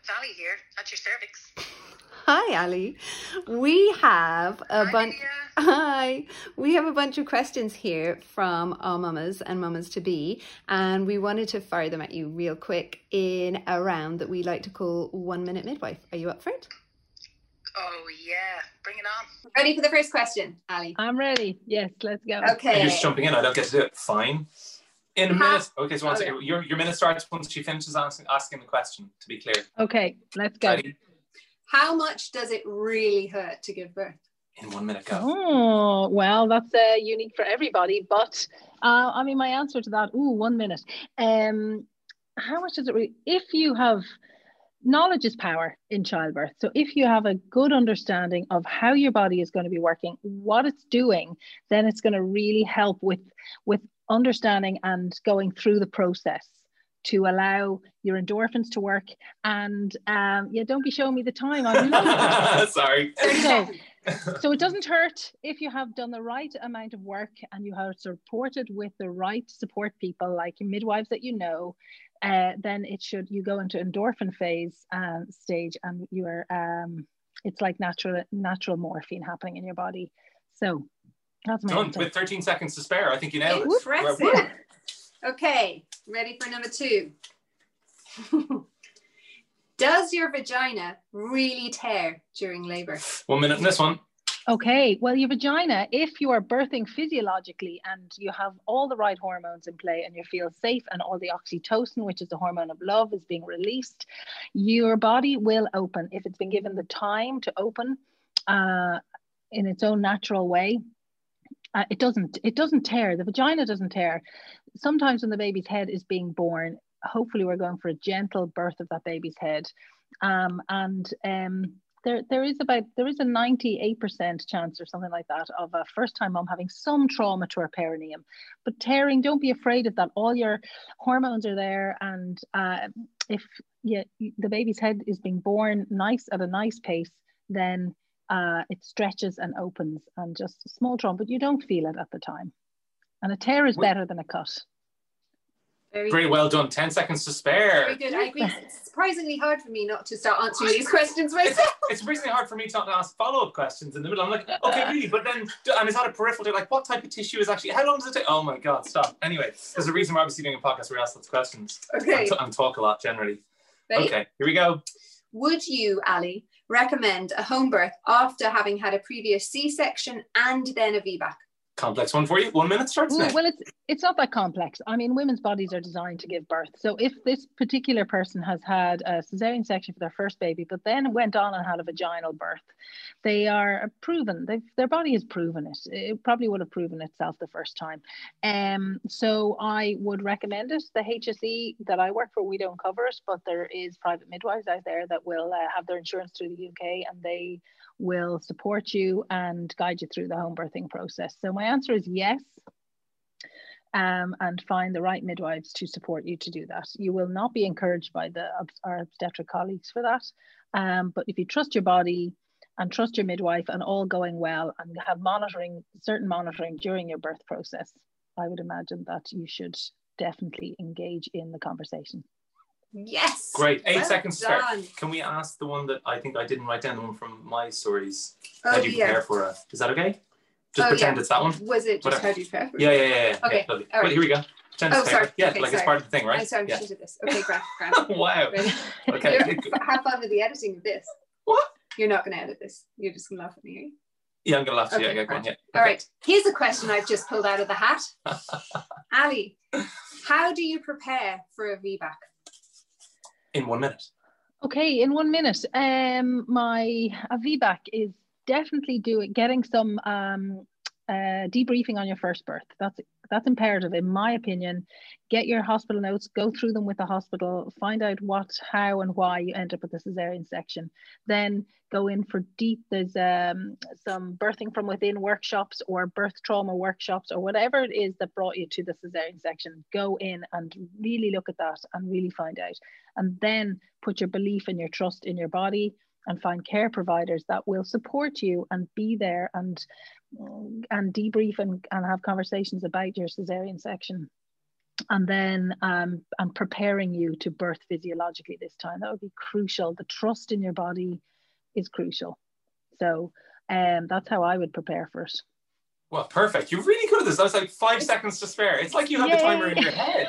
it's Ali here at your cervix. Hi, Ali. We have a bunch. Hi. We have a bunch of questions here from our mamas and mamas to be, and we wanted to fire them at you real quick in a round that we like to call 1 Minute Midwife. Are you up for it? Oh yeah, bring it on. Ready for the first question, Ali? I'm ready. Yes, let's go. Okay. You're just jumping in. I don't get to do it. Fine. In a minute. Okay, so one second. Yeah. Your minute starts once she finishes asking the question, to be clear. Okay, let's go. Ready? How much does it really hurt to give birth? In 1 minute, go. Oh, well, that's unique for everybody. But, I mean, my answer to that, 1 minute. How much does it really... If you have... Knowledge is power in childbirth. So if you have a good understanding of how your body is going to be working, what it's doing, then it's going to really help with understanding and going through the process to allow your endorphins to work. And yeah, don't be showing me the time. I'm sorry. So it doesn't hurt if you have done the right amount of work and you have supported with the right support people, like midwives that you know. Then it should, you go into endorphin phase stage, and you're it's like natural morphine happening in your body. So that's my done answer. With 13 seconds to spare. I think you nailed it. Okay, ready for number two. Does your vagina really tear during labor? 1 minute in this one. Okay, well, your vagina, if you are birthing physiologically and you have all the right hormones in play and you feel safe and all the oxytocin, which is the hormone of love, is being released, your body will open. If it's been given the time to open in its own natural way, it doesn't tear. The vagina doesn't tear. Sometimes when the baby's head is being born, hopefully we're going for a gentle birth of that baby's head. There is a 98% chance or something like that of a first-time mom having some trauma to her perineum. But tearing, don't be afraid of that. All your hormones are there, and if the baby's head is being born at a nice pace, then it stretches and opens, and just a small trauma, but you don't feel it at the time. And a tear is better than a cut. Very well done. 10 seconds to spare. Very good. I agree. It's surprisingly hard for me not to start answering these questions myself. It's surprisingly hard for me to not ask follow-up questions in the middle. I'm like, okay, really, but then, and it's not a peripheral, like what type of tissue is actually, how long does it take? Oh my God, stop. Anyway, there's a reason we're obviously doing a podcast where we ask those questions. Okay. And talk a lot generally. Ready? Okay, here we go. Would you, Ali, recommend a home birth after having had a previous C-section and then a VBAC? Complex one for you. 1 minute starts now. Well, it's not that complex. I mean, women's bodies are designed to give birth. So if this particular person has had a cesarean section for their first baby, but then went on and had a vaginal birth, they are proven. Their body has proven it. It probably would have proven itself the first time. So I would recommend it. The HSE that I work for, we don't cover it, but there is private midwives out there that will have their insurance through the UK, and they will support you and guide you through the home birthing process. So my answer is yes, and find the right midwives to support you to do that. You will not be encouraged by our obstetric colleagues for that, but if you trust your body and trust your midwife and all going well, and have certain monitoring during your birth process, I would imagine that you should definitely engage in the conversation. Yes. Great. Eight seconds to start. Can we ask the one that I think I didn't write down, the one from my stories? How do you prepare for it? Is that okay? Just pretend it's that one. Was it just how do you prepare for it? Yeah. Okay. Lovely. Right. Wait, here we go. Sorry. Yeah, okay, it's part of the thing, right? I'm sorry, I'm just at this. Okay, grab. Wow. Ready? Okay. Have fun with the editing of this. What? You're not going to edit this. You're just going to laugh at me, right? Yeah, I'm going to laugh at you. Okay, go on. Yeah. All right. Here's a question I've just pulled out of the hat. Ali, how do you prepare for a VBAC? In 1 minute. Okay, in 1 minute. A VBAC is definitely getting some debriefing on your first birth. That's imperative, in my opinion. Get your hospital notes, go through them with the hospital, find out what, how, and why you end up with the cesarean section. Then go in for deep. There's some birthing from within workshops or birth trauma workshops or whatever it is that brought you to the cesarean section. Go in and really look at that and really find out. And then put your belief and your trust in your body and find care providers that will support you and be there and debrief and have conversations about your cesarean section. And then I'm preparing you to birth physiologically this time. That would be crucial. The trust in your body is crucial. So that's how I would prepare for it. Well, perfect. You're really good at this. That was like 5 seconds to spare. It's like you have the timer in your head.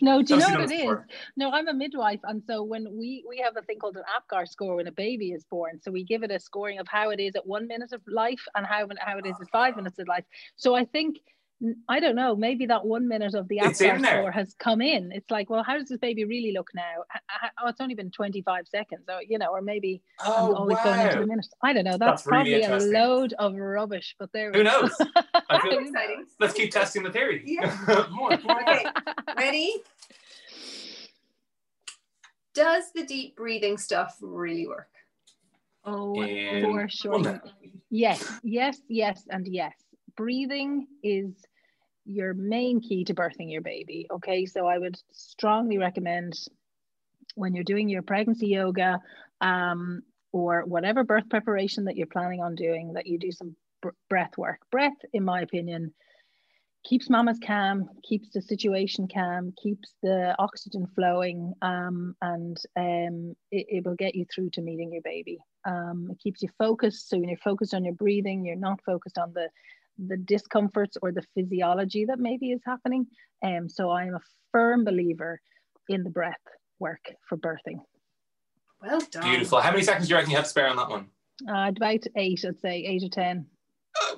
No, do you know what it is? No, I'm a midwife, and so when we have a thing called an APGAR score when a baby is born, so we give it a scoring of how it is at 1 minute of life and how it is at 5 minutes of life. So I think, I don't know, maybe that 1 minute of the APGAR score has come in. It's like, well, how does this baby really look now? Oh, it's only been 25 seconds, or, you know, or maybe I'm always going into the minute. I don't know. That's probably really a load of rubbish, but there we go. Who knows? I feel exciting. Let's keep testing the theory. Yeah. more. Okay, ready? Does the deep breathing stuff really work? Oh, for sure. Yes, yes, yes, and yes. Breathing is your main key to birthing your baby. Okay, so I would strongly recommend when you're doing your pregnancy yoga or whatever birth preparation that you're planning on doing, that you do some breath work. Breath, in my opinion, keeps mamas calm, keeps the situation calm, keeps the oxygen flowing, and it will get you through to meeting your baby. It keeps you focused. So when you're focused on your breathing, you're not focused on the discomforts or the physiology that maybe is happening. So I am a firm believer in the breath work for birthing. Well done. Beautiful. How many seconds do you reckon you have to spare on that one? About 8, I'd say, 8 or 10.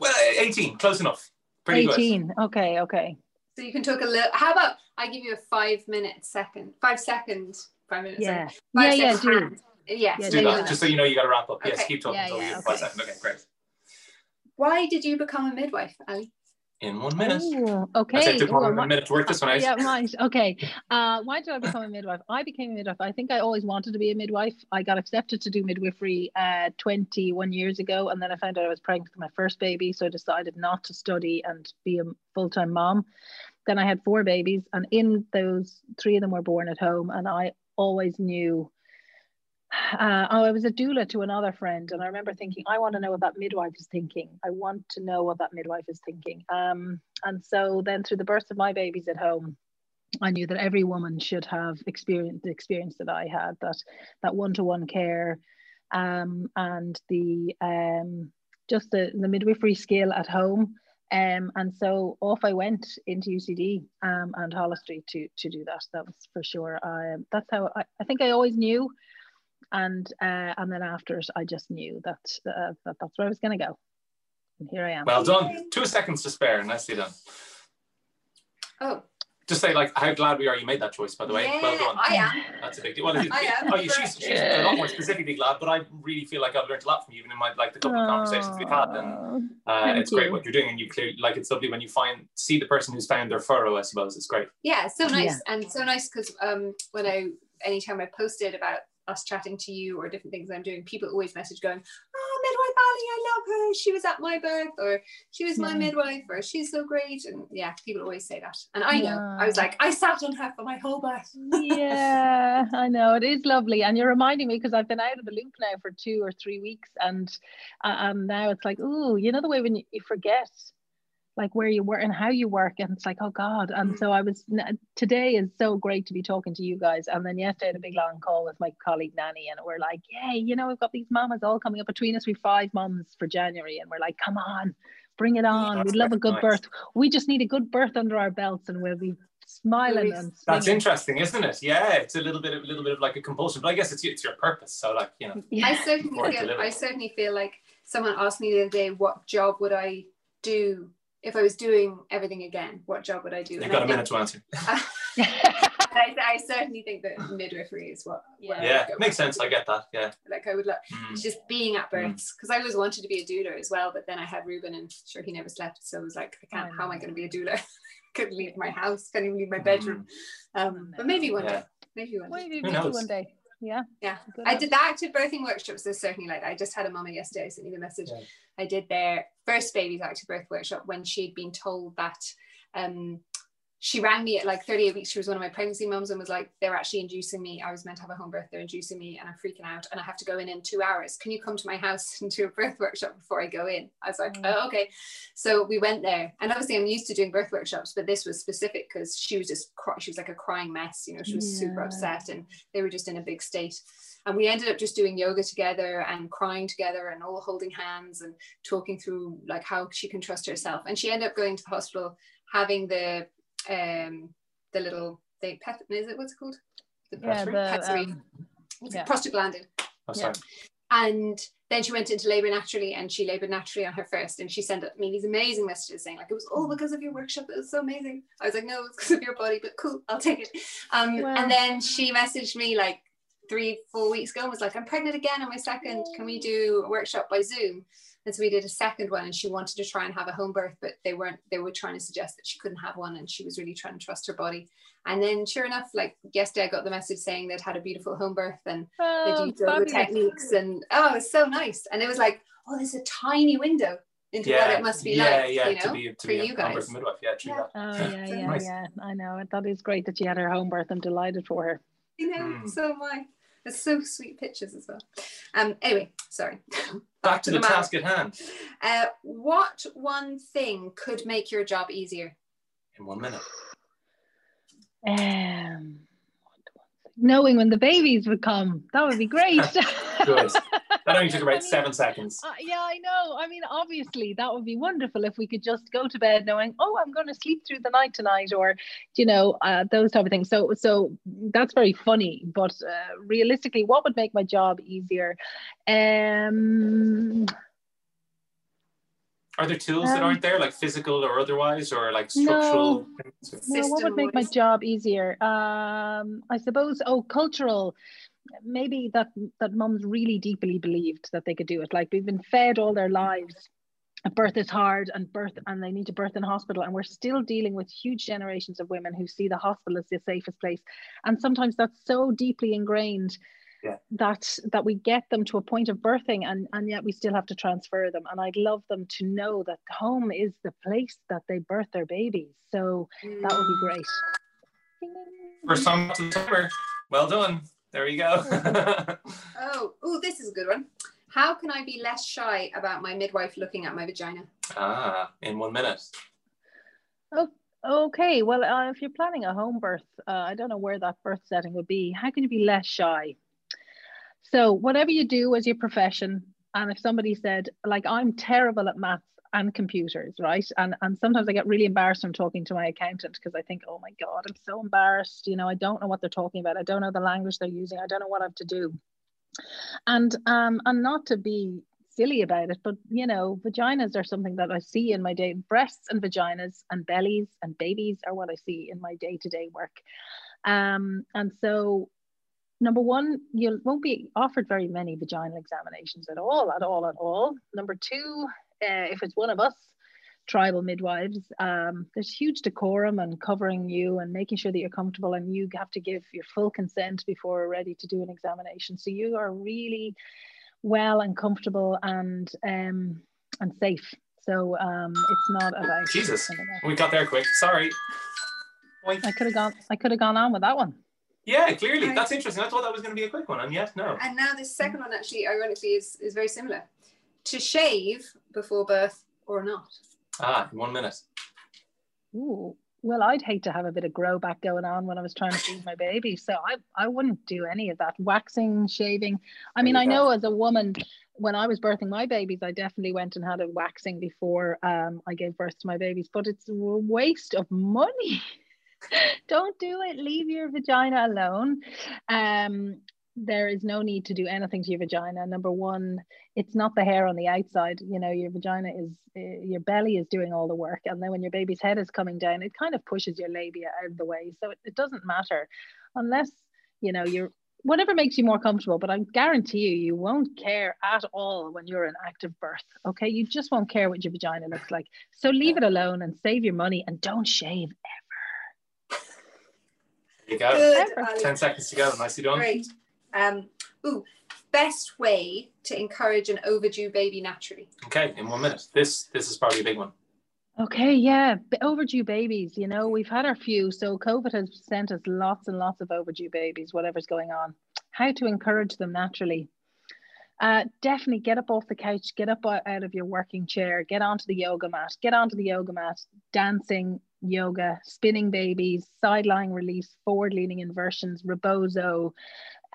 Well, 18, close enough. Pretty 18, good. Okay, okay. So you can talk a little, how about I give you a 5 minute, 5 seconds. Yes. Yeah, do that, just so you know you got to wrap up. Okay. Yes, keep talking until you get 5 seconds. Okay, great. Why did you become a midwife, Ali? In 1 minute. Ooh, okay. That's it. Took more than a minute to work this one out. Yeah, right. Okay. Why did I become a midwife? I became a midwife. I think I always wanted to be a midwife. I got accepted to do midwifery 21 years ago, and then I found out I was pregnant with my first baby, so I decided not to study and be a full-time mom. Then I had 4 babies, and in those, 3 of them were born at home, and I always knew. I was a doula to another friend, and I remember thinking, I want to know what that midwife is thinking. I want to know what that midwife is thinking. And so then through the births of my babies at home, I knew that every woman should have the experience that I had, that one-to-one care, and the midwifery skill at home. And so off I went into UCD and Holles Street to do that. That was for sure. That's how I think I always knew. And then after it, I just knew that's where I was going to go, and here I am. Well done. 2 seconds to spare. Nicely done. Oh, just say like how glad we are you made that choice, by the way. Yeah, well done. I am. That's a big deal. Well, she's a lot more specifically glad, but I really feel like I've learned a lot from you, even in my the couple of conversations we've had, and it's great what you're doing, and you clearly like it's lovely when you see the person who's found their furrow. I suppose it's great. Yeah, so nice and so nice because anytime I posted about us chatting to you or different things I'm doing, people always message going, oh, midwife Ali, I love her, she was at my birth, or she was my midwife, or she's so great. And yeah, people always say that, and I know I was like, I sat on her for my whole birth. Yeah, I know, it is lovely. And you're reminding me, because I've been out of the loop now for 2 or 3 weeks, and now it's like, oh, you know the way when you forget like where you were and how you work, and it's like, oh God. And so today is so great to be talking to you guys. And then yesterday I had a big long call with my colleague Nanny, and we're like, yay, you know, we've got these mamas all coming up between us. We've 5 mums for January, and we're like, come on, bring it on. We'd love a good birth. We just need a good birth under our belts, and we'll be smiling. And that's interesting, isn't it? Yeah, it's a little bit of like a compulsion, but I guess it's your purpose. So like, you know, I certainly feel like someone asked me the other day, what job would I do? If I was doing everything again, what job would I do? You've got a minute to answer. I certainly think that midwifery is what. Yeah, makes sense. I get that. Yeah. Like I would love just being at births, because I always wanted to be a doula as well, but then I had Ruben, and sure, he never slept, so I was like, I can't. How am I going to be a doula? Couldn't leave my house. Couldn't even leave my bedroom. But maybe one day. Maybe one day. Maybe one day. Yeah. Yeah. I did the active birthing workshops. So certainly, like, I just had a mama yesterday sent me the message. Yeah. I did their first baby's active birth workshop when she'd been told that she rang me at like 38 weeks. She was one of my pregnancy moms and was like, they're actually inducing me. I was meant to have a home birth. They're inducing me and I'm freaking out and I have to go in 2 hours. Can you come to my house and do a birth workshop before I go in? I was like, oh, okay. So we went there, and obviously I'm used to doing birth workshops, but this was specific because she was just, she was like a crying mess. You know, she was super upset and they were just in a big state. And we ended up just doing yoga together and crying together and all holding hands and talking through like how she can trust herself. And she ended up going to the hospital, having the little is it, what's it called, the prostaglandin. And then she went into labor naturally, and she labored naturally on her first, and she sent me these amazing messages saying like, it was all because of your workshop, it was so amazing. I was like, no, it's because of your body, but cool, I'll take it. And then she messaged me like 3-4 weeks ago and was like, I'm pregnant again on my second, can we do a workshop by Zoom? And so we did a second one, and she wanted to try and have a home birth, but they were trying to suggest that she couldn't have one, and she was really trying to trust her body. And then sure enough, like yesterday I got the message saying they'd had a beautiful home birth and they did yoga techniques, and oh, it was so nice. And it was like, oh, there's a tiny window into what it must be like, you know, to be for you guys. Midwife. I know, and that is great that she had her home birth. I'm delighted for her. You know, so am I. There's so sweet pictures as well. Anyway, sorry. Back to the task at hand. What one thing could make your job easier? In 1 minute. Knowing when the babies would come, that would be great. Good. That only took about 7 seconds. Yeah, I know. I mean, obviously, that would be wonderful if we could just go to bed knowing, oh, I'm going to sleep through the night tonight, or, you know, those type of things. So that's very funny. But realistically, what would make my job easier? Are there tools that aren't there, like physical or otherwise, or like structural? No, what would make my job easier? I suppose, cultural. Maybe that mums really deeply believed that they could do it. Like, we've been fed all their lives, birth is hard, and they need to birth in hospital, and we're still dealing with huge generations of women who see the hospital as the safest place. And sometimes that's so deeply ingrained that we get them to a point of birthing, and yet we still have to transfer them. And I'd love them to know that home is the place that they birth their babies. So that would be great. First song of the summer. Well done. There you go. Oh, this is a good one. How can I be less shy about my midwife looking at my vagina? In 1 minute. Oh. Okay, well, if you're planning a home birth, I don't know where that birth setting would be. How can you be less shy? So whatever you do as your profession, and if somebody said, like, I'm terrible at maths and computers, right? And sometimes I get really embarrassed from talking to my accountant, because I think, oh my God, I'm so embarrassed. You know, I don't know what they're talking about. I don't know the language they're using. I don't know what I have to do. And not to be silly about it, but, you know, vaginas are something that I see in my day. Breasts and vaginas and bellies and babies are what I see in my day-to-day work. And so, number one, you won't be offered very many vaginal examinations at all, at all, at all. Number two, if it's one of us tribal midwives, there's huge decorum and covering you and making sure that you're comfortable, and you have to give your full consent before we're ready to do an examination. So you are really well and comfortable and safe. So it's not about Jesus. We got there quick. Sorry. I could have gone on with that one. Yeah, clearly. That's interesting. I thought that was going to be a quick one, and yet no. And now this second one actually, ironically, is very similar. To shave before birth or not. In 1 minute. Ooh, well, I'd hate to have a bit of grow back going on when I was trying to feed my baby, so I wouldn't do any of that. Waxing, shaving. I mean, I know as a woman, when I was birthing my babies, I definitely went and had a waxing before I gave birth to my babies, but it's a waste of money. Don't do it. Leave your vagina alone. There is no need to do anything to your vagina. Number one, it's not the hair on the outside. You know, your vagina is, your belly is doing all the work. And then when your baby's head is coming down, it kind of pushes your labia out of the way. So it doesn't matter, unless, you know, you're, whatever makes you more comfortable. But I guarantee you, you won't care at all when you're in active birth. Okay, you just won't care what your vagina looks like. So leave it alone and save your money, and don't shave ever. You go. Good. 10 seconds to go. Nicely done. Great. Best way to encourage an overdue baby naturally. Okay, in 1 minute. This is probably a big one. Okay, yeah, overdue babies, you know, we've had our few. So COVID has sent us lots and lots of overdue babies, whatever's going on. How to encourage them naturally. Definitely get up off the couch, get up out of your working chair, get onto the yoga mat, dancing, yoga, spinning babies, side-lying release, forward-leaning inversions, rebozo,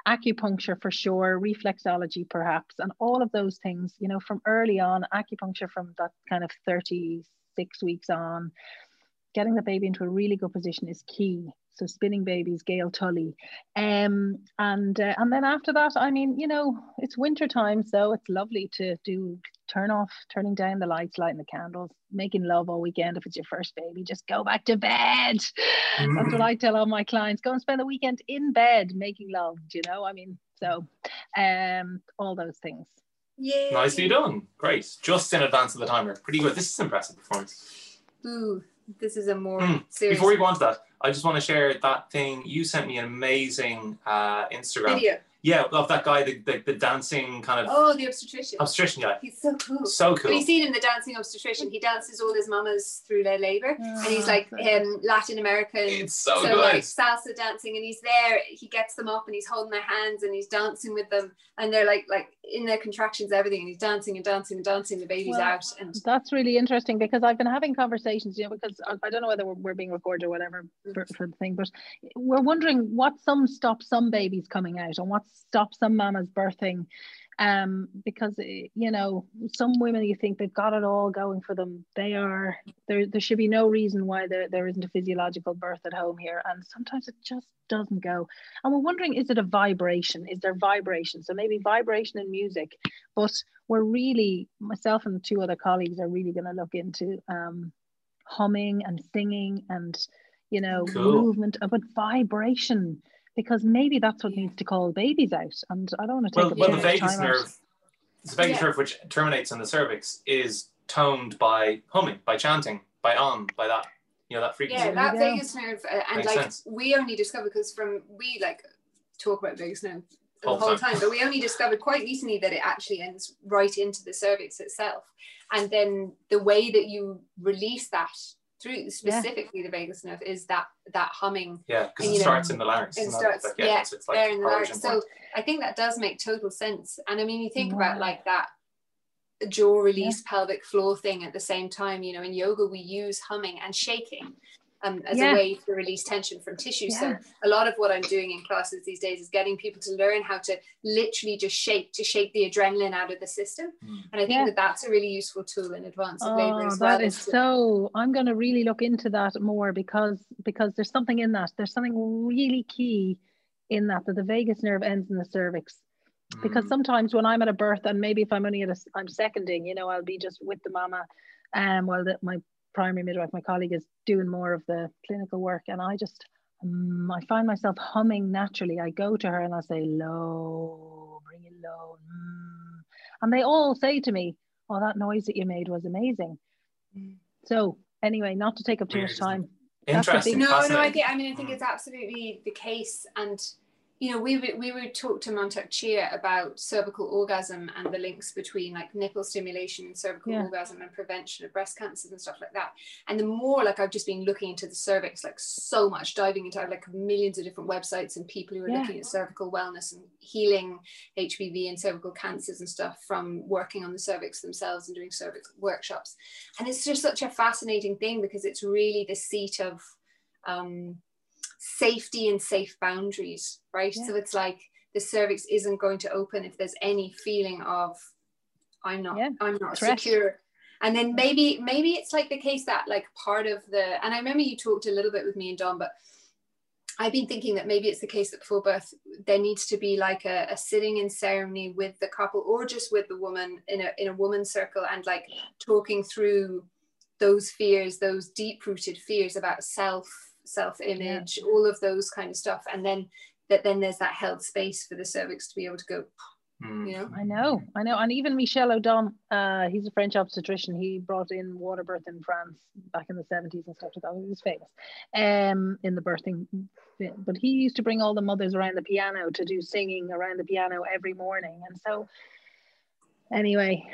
acupuncture for sure, reflexology perhaps, and all of those things, you know, from early on, acupuncture from that kind of 36 weeks on, getting the baby into a really good position is key. So spinning babies, Gail Tully. And then after that, I mean, you know, it's winter time, so it's lovely to do turning down the lights, lighting the candles, making love all weekend. If it's your first baby, just go back to bed. That's what I tell all my clients, go and spend the weekend in bed, making love, you know, I mean, so all those things. Yay. Nicely done. Great. Just in advance of the timer. Pretty good. This is an impressive performance. Ooh, this is a more serious. Before we go on to that, I just want to share that thing. You sent me an amazing Instagram video. Yeah, of that guy, the dancing kind of... Oh, the obstetrician. Obstetrician guy. He's so cool. So cool. Have you seen him, the dancing obstetrician? He dances all his mamas through their labour. Oh, and he's like Latin American. It's so good. Like salsa dancing. And he's there, he gets them up and he's holding their hands and he's dancing with them. And they're like in their contractions, everything. And he's dancing and dancing and dancing. The baby's out. And that's really interesting because I've been having conversations, you know, because I don't know whether we're being recorded or whatever for the thing, but we're wondering what stops some babies coming out and what stop some mamas birthing, because, you know, some women, you think they've got it all going for them, there should be no reason why there isn't a physiological birth at home here, and sometimes it just doesn't go, and we're wondering, is it a vibration? Is there vibration? So maybe vibration and music, but we're really, myself and two other colleagues are really going to look into humming and singing and, you know, cool. Movement, but vibration, because maybe that's what needs to call babies out. And I don't want to take the vagus nerve, the vagus nerve, which terminates in the cervix, is toned by humming, by chanting, by that, you know, that frequency. Yeah, that vagus nerve, and makes like sense. We only discovered, because we like talk about vagus nerve the whole time, but we only discovered quite recently that it actually ends right into the cervix itself, and then the way that you release that through specifically the vagus nerve is that humming. Yeah, because it starts in the larynx. It starts, so it's like there in the larynx. So I think that does make total sense. And I mean, you think about like that jaw release pelvic floor thing at the same time, you know, in yoga, we use humming and shaking as a way to release tension from tissue. Yeah. So a lot of what I'm doing in classes these days is getting people to learn how to literally just shake the adrenaline out of the system. And I think that's a really useful tool in advance of labor as well. That is so, I'm going to really look into that more because there's something in that. There's something really key in that the vagus nerve ends in the cervix. Because sometimes when I'm at a birth, and maybe if I'm only I'm seconding, you know, I'll be just with the mama while my primary midwife, my colleague, is doing more of the clinical work, and I just I find myself humming naturally. I go to her and I say, low, bring it low, and they all say to me, oh, that noise that you made was amazing. So anyway, not to take up too much time. Interesting. No, I think it's absolutely the case. And you know, we would talk to Mantak Chia about cervical orgasm and the links between like nipple stimulation and cervical orgasm and prevention of breast cancers and stuff like that. And the more, like, I've just been looking into the cervix, like so much, diving into like millions of different websites and people who are looking at cervical wellness and healing HPV and cervical cancers and stuff from working on the cervix themselves and doing cervix workshops. And it's just such a fascinating thing because it's really the seat of safety and safe boundaries, right? So it's like the cervix isn't going to open if there's any feeling of I'm not secure. And then maybe it's like the case that like part of the, and I remember you talked a little bit with me and Don, but I've been thinking that maybe it's the case that before birth there needs to be like a sitting in ceremony with the couple or just with the woman in a woman's circle and like talking through those fears, those deep-rooted fears about self-image, all of those kind of stuff, and then there's that held space for the cervix to be able to go, you know. I know, and even Michel Odent, he's a French obstetrician, he brought in water birth in France back in the 70s and stuff like that. He was famous in the birthing, but he used to bring all the mothers around the piano to do singing around the piano every morning. And so anyway,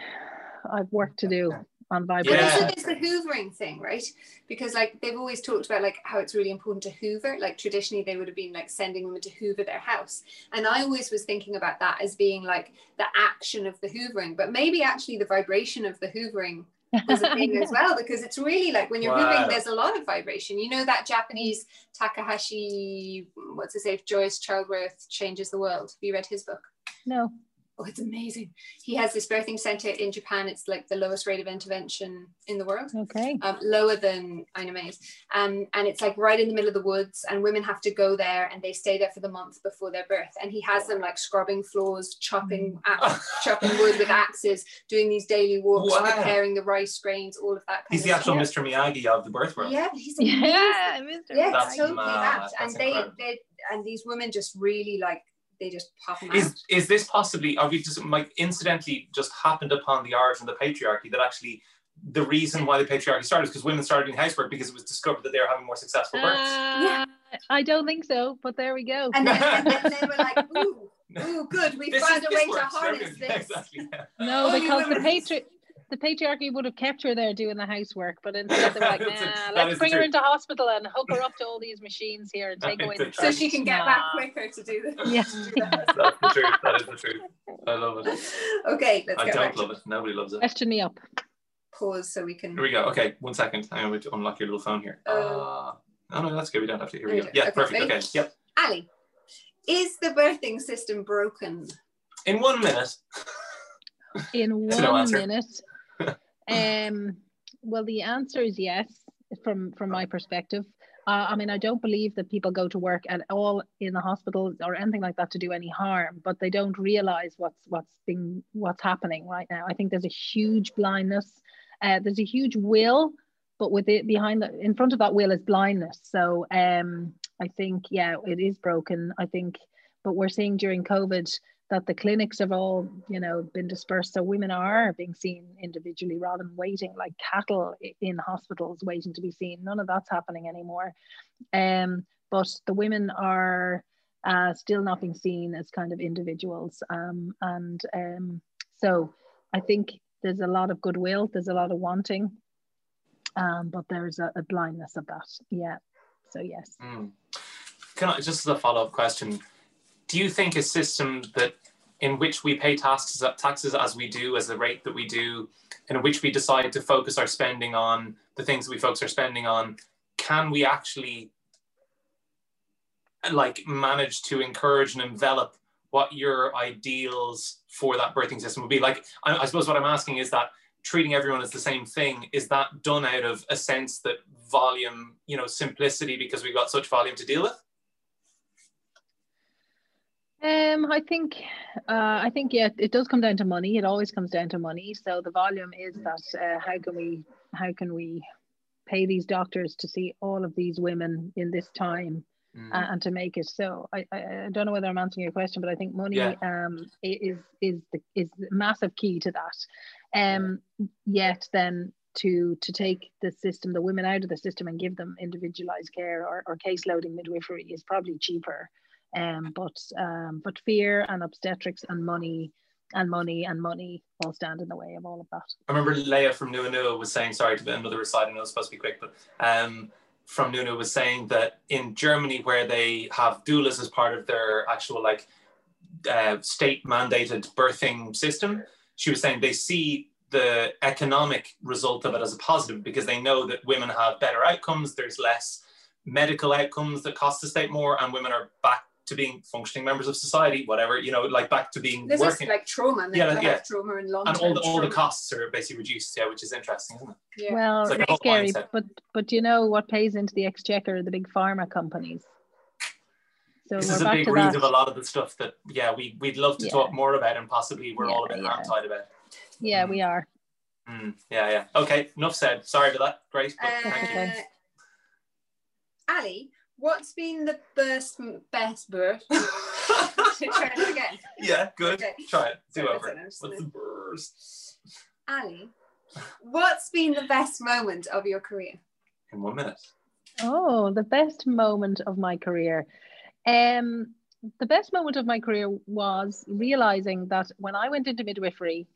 I've work to do. on vibration. Yeah. But also there's the hoovering thing, right? Because like they've always talked about like how it's really important to hoover. Like traditionally they would have been like sending women to hoover their house. And I always was thinking about that as being like the action of the hoovering, but maybe actually the vibration of the hoovering was a thing as well, because it's really like when you're hoovering, there's a lot of vibration. You know that Japanese Takahashi, what's his name, Joyous Childbirth Changes the World. Have you read his book? No. Oh, it's amazing. He has this birthing center in Japan. It's like the lowest rate of intervention in the world. Okay. Lower than Ina May's. And it's like right in the middle of the woods, and women have to go there and they stay there for the month before their birth. And he has them like scrubbing floors, chopping wood with axes, doing these daily walks, preparing the rice grains, all of that kind of stuff. He's the actual Mr. Miyagi of the birth world. Yeah, he's amazing. Yeah, Mr. Miyagi. Yeah, totally that. And these women just really like, they just pop them out. Is this possibly, are we just like incidentally just happened upon the origin of the patriarchy, that actually the reason why the patriarchy started is because women started doing housework because it was discovered that they were having more successful births? Yeah. I don't think so, but there we go. And then they were like, ooh, good, we found a way to harness this. Exactly, yeah. No, because the patriarchy would have kept her there doing the housework, but instead they're like, nah, let's bring her into hospital and hook her up to all these machines here and take away the so she can get back quicker to do this. Yeah. That's the truth. That is the truth. I love it. Okay, let's go. I don't love it. Nobody loves it. Question me up. Pause so we can. Here we go. Okay, 1 second. I'm going to unlock your little phone here. No, that's good. We don't have to. Here we go. Yeah, okay, perfect. Ready? Okay, yep. Ali, is the birthing system broken? In 1 minute. In 1 minute. Well, the answer is yes, from my perspective. I mean, I don't believe that people go to work at all in the hospital or anything like that to do any harm, but they don't realize what's happening right now. I think there's a huge blindness. There's a huge will, but with it behind that, in front of that will is blindness. So I think, yeah, it is broken. I think, but we're seeing during COVID that the clinics have all, you know, been dispersed. So women are being seen individually rather than waiting like cattle in hospitals waiting to be seen. None of that's happening anymore. But the women are still not being seen as kind of individuals. So I think there's a lot of goodwill, there's a lot of wanting, but there's a blindness of that. Yeah, so yes. Mm. Can I, just as a follow-up question, do you think a system that in which we pay taxes as we do, as the rate that we do, in which we decide to focus our spending on the things that we folks are spending on, can we actually like manage to encourage and envelop what your ideals for that birthing system would be? Like, I suppose what I'm asking is that treating everyone as the same thing, is that done out of a sense that volume, you know, simplicity, because we've got such volume to deal with? I think yeah, it does come down to money. It always comes down to money. So the volume is that how can we pay these doctors to see all of these women in this time, and to make it so. I don't know whether I'm answering your question, but I think money is the massive key to that. Yet then to take the system, the women out of the system and give them individualized care or caseloading midwifery is probably cheaper. But fear and obstetrics and money all stand in the way of all of that. I remember Leah from Nuanua was saying, sorry to be another aside, I know it's supposed to be quick, but from Nuanua was saying that in Germany, where they have doulas as part of their actual like state mandated birthing system, she was saying they see the economic result of it as a positive because they know that women have better outcomes, there's less medical outcomes that cost the state more, and women are back to being functioning members of society, whatever, you know, like back to being there's working. There's like trauma, and yeah. trauma and long-term and all the costs are basically reduced, yeah, which is interesting, isn't it? Yeah. Well, it's like it's scary, but you know what pays into the exchequer are the big pharma companies. So this is a big root of a lot of the stuff that, yeah, we'd love to talk more about, and possibly we're all a bit amped about. Yeah, we are. Yeah, yeah. Okay, enough said. Sorry for that. Great, but thank you. Ali, what's been the best birth? Try it again. Yeah, good. Okay. Try it. Do over. What's the worst? Ali, what's been the best moment of your career? In 1 minute. Oh, the best moment of my career. The best moment of my career was realizing that when I went into midwifery,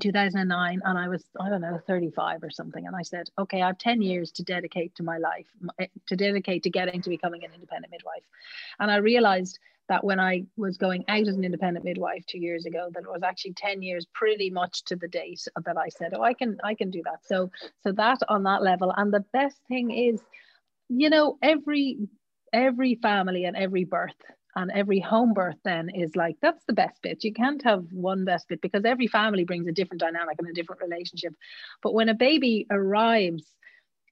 2009, and I was, I don't know, 35 or something, and I said, okay, I have 10 years to dedicate to my life, to dedicate to getting to becoming an independent midwife. And I realized that when I was going out as an independent midwife 2 years ago, that it was actually 10 years pretty much to the date that I said, oh, I can do that. So that on that level. And the best thing is, you know, every family and every birth and every home birth then is like, that's the best bit. You can't have one best bit, because every family brings a different dynamic and a different relationship. But when a baby arrives,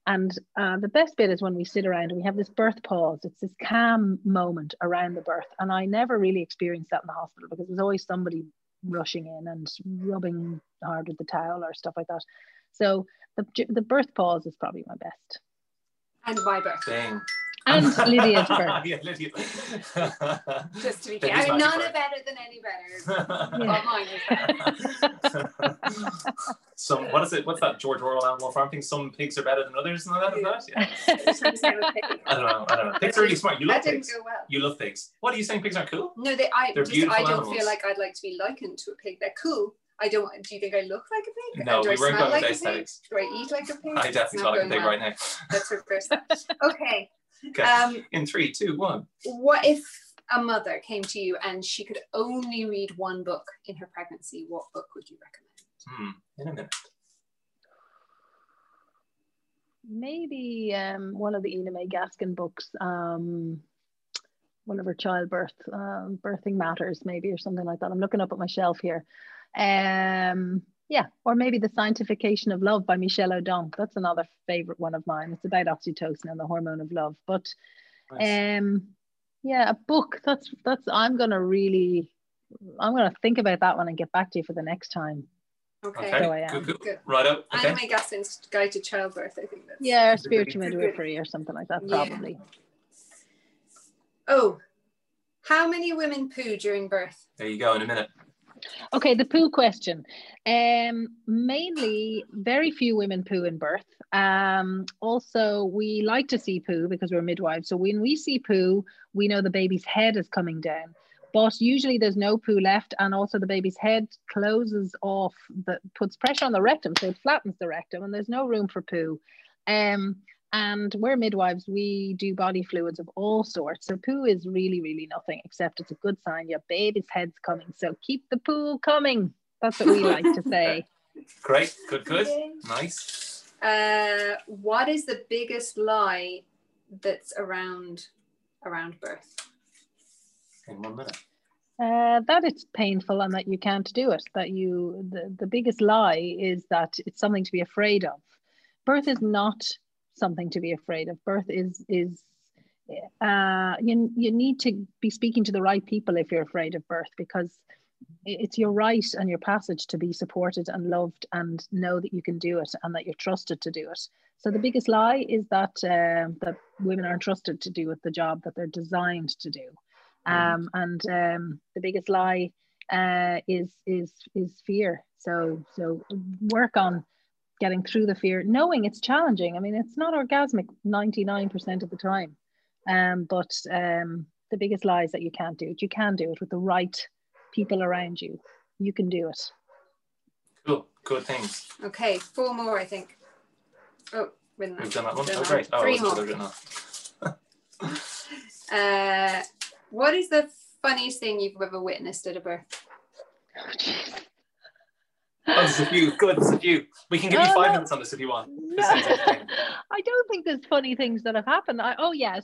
and the best bit is when we sit around and we have this birth pause. It's this calm moment around the birth. And I never really experienced that in the hospital, because there's always somebody rushing in and rubbing hard with the towel or stuff like that. So the birth pause is probably my best. And my birth. Dang. And Lydia's birth. Yeah, Lydia. Just to be clear, I mean, none are better than any better. Yeah. Mine is better. So what is it? What's that George Orwell Animal Farm thing? Some pigs are better than others, and that, is that? Yeah. I don't know. Pigs are really smart. You love pigs. Go well. You love pigs. What are you saying? Pigs aren't cool? No, I don't feel like I'd like to be likened to a pig. They're cool. I don't. Do you think I look like a pig? No, we weren't going with aesthetics. Do I eat like a pig? I definitely look like a pig right now. That's reverse. Okay. Okay. In 3, 2, 1. What if a mother came to you and she could only read one book in her pregnancy? What book would you recommend? In a minute. Maybe one of the Ina May Gaskin books, one of her childbirth, Birthing Matters, maybe, or something like that. I'm looking up at my shelf here. Yeah, or maybe The Scientification of Love by Michel Odent. That's another favorite one of mine. It's about oxytocin and the hormone of love. But nice. Yeah, a book. That's. I'm gonna think about that one and get back to you for the next time. Okay. So I am. Good. Right up. Okay. Ina May Gaskin's Guide to Childbirth. I think that's. Yeah, or Spiritual Midwifery or something like that, probably. Yeah. Oh, how many women poo during birth? There you go. In a minute. Okay, the poo question. Mainly, very few women poo in birth. Also, we like to see poo because we're midwives. So when we see poo, we know the baby's head is coming down. But usually there's no poo left, and also the baby's head closes off, that puts pressure on the rectum, so it flattens the rectum, and there's no room for poo. And we're midwives, we do body fluids of all sorts. So poo is really, really nothing, except it's a good sign your baby's head's coming. So keep the poo coming. That's what we like to say. Great, good, nice. What is the biggest lie that's around birth? In 1 minute. That it's painful and that you can't do it. The biggest lie is that it's something to be afraid of. Birth is not something to be afraid of. Birth is you need to be speaking to the right people if you're afraid of birth, because it's your right and your passage to be supported and loved and know that you can do it and that you're trusted to do it. So the biggest lie is that that women aren't trusted to do the job that they're designed to do. The biggest lie is fear. So work on getting through the fear, knowing it's challenging. I mean, it's not orgasmic 99% of the time, but the biggest lie is that you can't do it. You can do it with the right people around you. You can do it. Cool, good things. Okay, 4 more, I think. Oh, we've done that one. Oh, great. Oh, 3 more. What is the funniest thing you've ever witnessed at a birth? Oh, jeez. Oh, this is a few. Good, this is a few. We can give you 5 minutes on this if you want. No. I don't think there's funny things that have happened.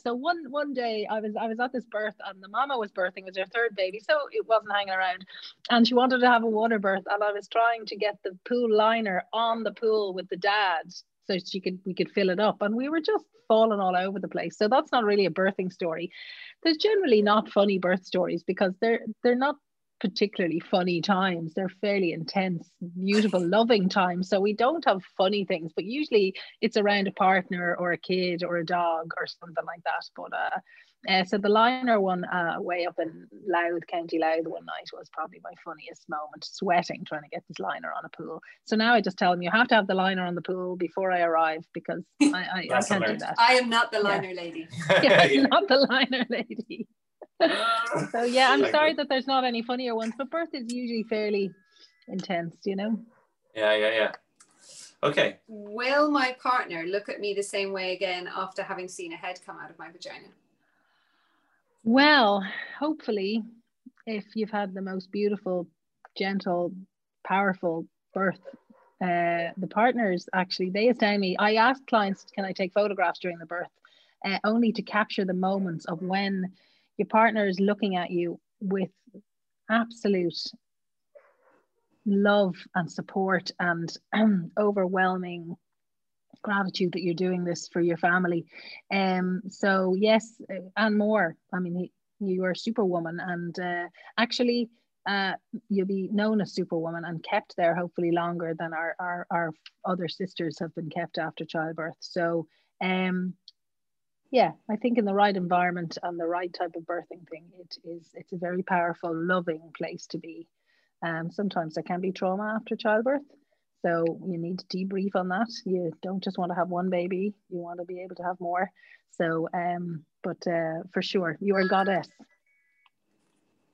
So one day I was at this birth, and the mama was birthing. It was her third baby, so it wasn't hanging around, and she wanted to have a water birth, and I was trying to get the pool liner on the pool with the dad so we could fill it up, and we were just falling all over the place. So that's not really a birthing story. There's generally not funny birth stories because they're not particularly funny times. They're fairly intense, beautiful, loving times, so we don't have funny things, but usually it's around a partner or a kid or a dog or something like that. But so the liner one way up in Louth, County Louth, one night was probably my funniest moment, sweating trying to get this liner on a pool. So now I just tell them you have to have the liner on the pool before I arrive, because I can't do that. I am not the liner lady. I'm not the liner lady. So yeah, I'm sorry that there's not any funnier ones, but birth is usually fairly intense, you know. Yeah. Okay. Will my partner look at me the same way again after having seen a head come out of my vagina? Well, hopefully, if you've had the most beautiful, gentle, powerful birth, the partners, actually, they tell me, I asked clients, can I take photographs during the birth? Only to capture the moments of when your partner is looking at you with absolute love and support and overwhelming gratitude that you're doing this for your family. So yes, and more. I mean, you are a superwoman, and actually you'll be known as superwoman and kept there hopefully longer than our other sisters have been kept after childbirth. So yeah, I think in the right environment and the right type of birthing thing, it's a very powerful, loving place to be. Sometimes there can be trauma after childbirth, so you need to debrief on that. You don't just want to have one baby, you want to be able to have more. So, but for sure, you're a goddess.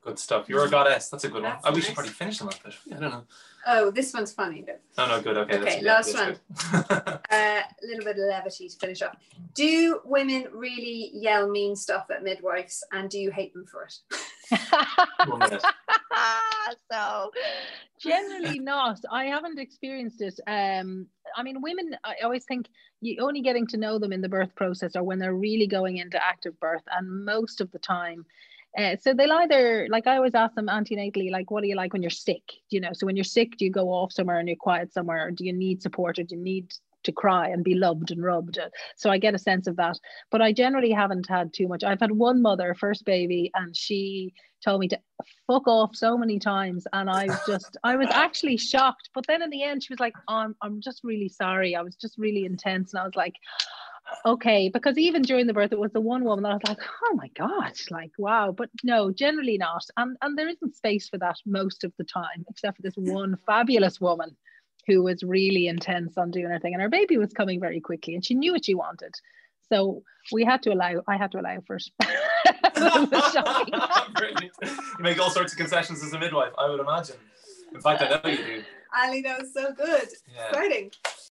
Good stuff. You're a goddess. That's a good one. We should probably finish on that bit. I don't know. Oh, this one's funny. No, no, good. Okay, last one. A little bit of levity to finish off. Do women really yell mean stuff at midwives, and do you hate them for it? So generally not. I haven't experienced it. I mean, women, I always think you're only getting to know them in the birth process or when they're really going into active birth, and most of the time. So they'll either, like I always ask them antenatally, like, what do you like when you're sick? You know, so when you're sick, do you go off somewhere and you're quiet somewhere? Or do you need support, or do you need to cry and be loved and rubbed? So I get a sense of that. But I generally haven't had too much. I've had one mother, first baby, and she told me to fuck off so many times. And I was actually shocked. But then in the end, she was like, oh, I'm just really sorry. I was just really intense. And I was like, okay, because even during the birth, it was the one woman that I was like, oh my God, like, wow. But no, generally not. And there isn't space for that most of the time, except for this one fabulous woman who was really intense on doing her thing. And her baby was coming very quickly, and she knew what she wanted. So I had to allow for it. It was shocking. You make all sorts of concessions as a midwife, I would imagine. In fact, I know you do. Ali, that was so good. Yeah. Exciting.